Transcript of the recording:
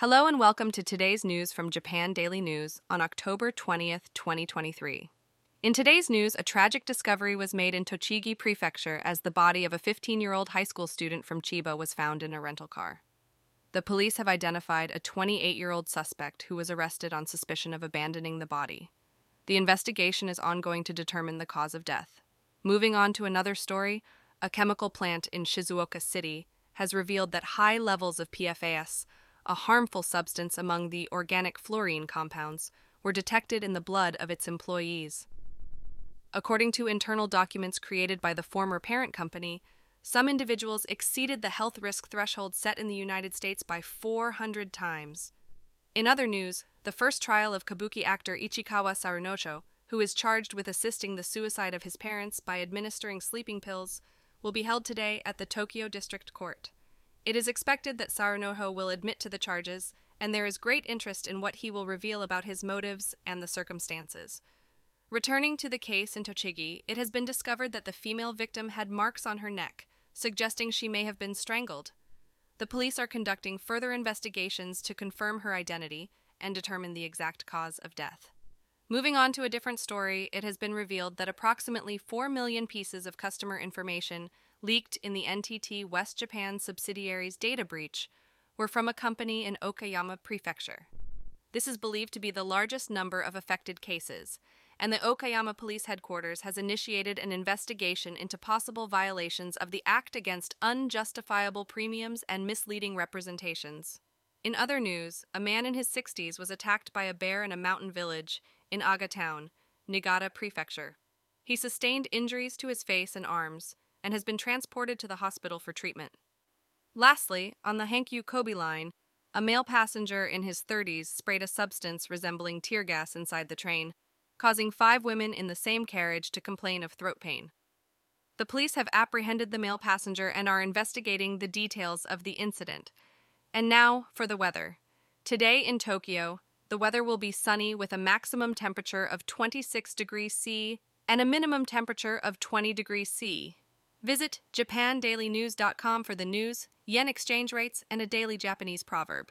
Hello and welcome to today's news from Japan Daily News on October 20th, 2023. In today's news, a tragic discovery was made in Tochigi Prefecture as the body of a 15-year-old high school student from Chiba was found in a rental car. The police have identified a 28-year-old suspect who was arrested on suspicion of abandoning the body. The investigation is ongoing to determine the cause of death. Moving on to another story, a chemical plant in Shizuoka City has revealed that high levels of PFAS, a harmful substance among the organic fluorine compounds, were detected in the blood of its employees. According to internal documents created by the former parent company, some individuals exceeded the health risk threshold set in the United States by 400 times. In other news, the first trial of kabuki actor Ichikawa Sarunosho, who is charged with assisting the suicide of his parents by administering sleeping pills, will be held today at the Tokyo District Court. It is expected that Sarunosho will admit to the charges, and there is great interest in what he will reveal about his motives and the circumstances. Returning to the case in Tochigi, it has been discovered that the female victim had marks on her neck, suggesting she may have been strangled. The police are conducting further investigations to confirm her identity and determine the exact cause of death. Moving on to a different story, it has been revealed that approximately 4 million pieces of customer information leaked in the NTT West Japan subsidiary's data breach were from a company in Okayama Prefecture. This is believed to be the largest number of affected cases, and the Okayama Police Headquarters has initiated an investigation into possible violations of the Act Against Unjustifiable Premiums and Misleading Representations. In other news, a man in his 60s was attacked by a bear in a mountain village in Aga Town, Niigata Prefecture. He sustained injuries to his face and arms, and has been transported to the hospital for treatment. Lastly, on the Hankyu Kobe line, a male passenger in his 30s sprayed a substance resembling tear gas inside the train, causing 5 women in the same carriage to complain of throat pain. The police have apprehended the male passenger and are investigating the details of the incident. And now for the weather. Today in Tokyo, the weather will be sunny with a maximum temperature of 26 degrees C and a minimum temperature of 20 degrees C. Visit japandailynews.com for the news, yen exchange rates, and a daily Japanese proverb.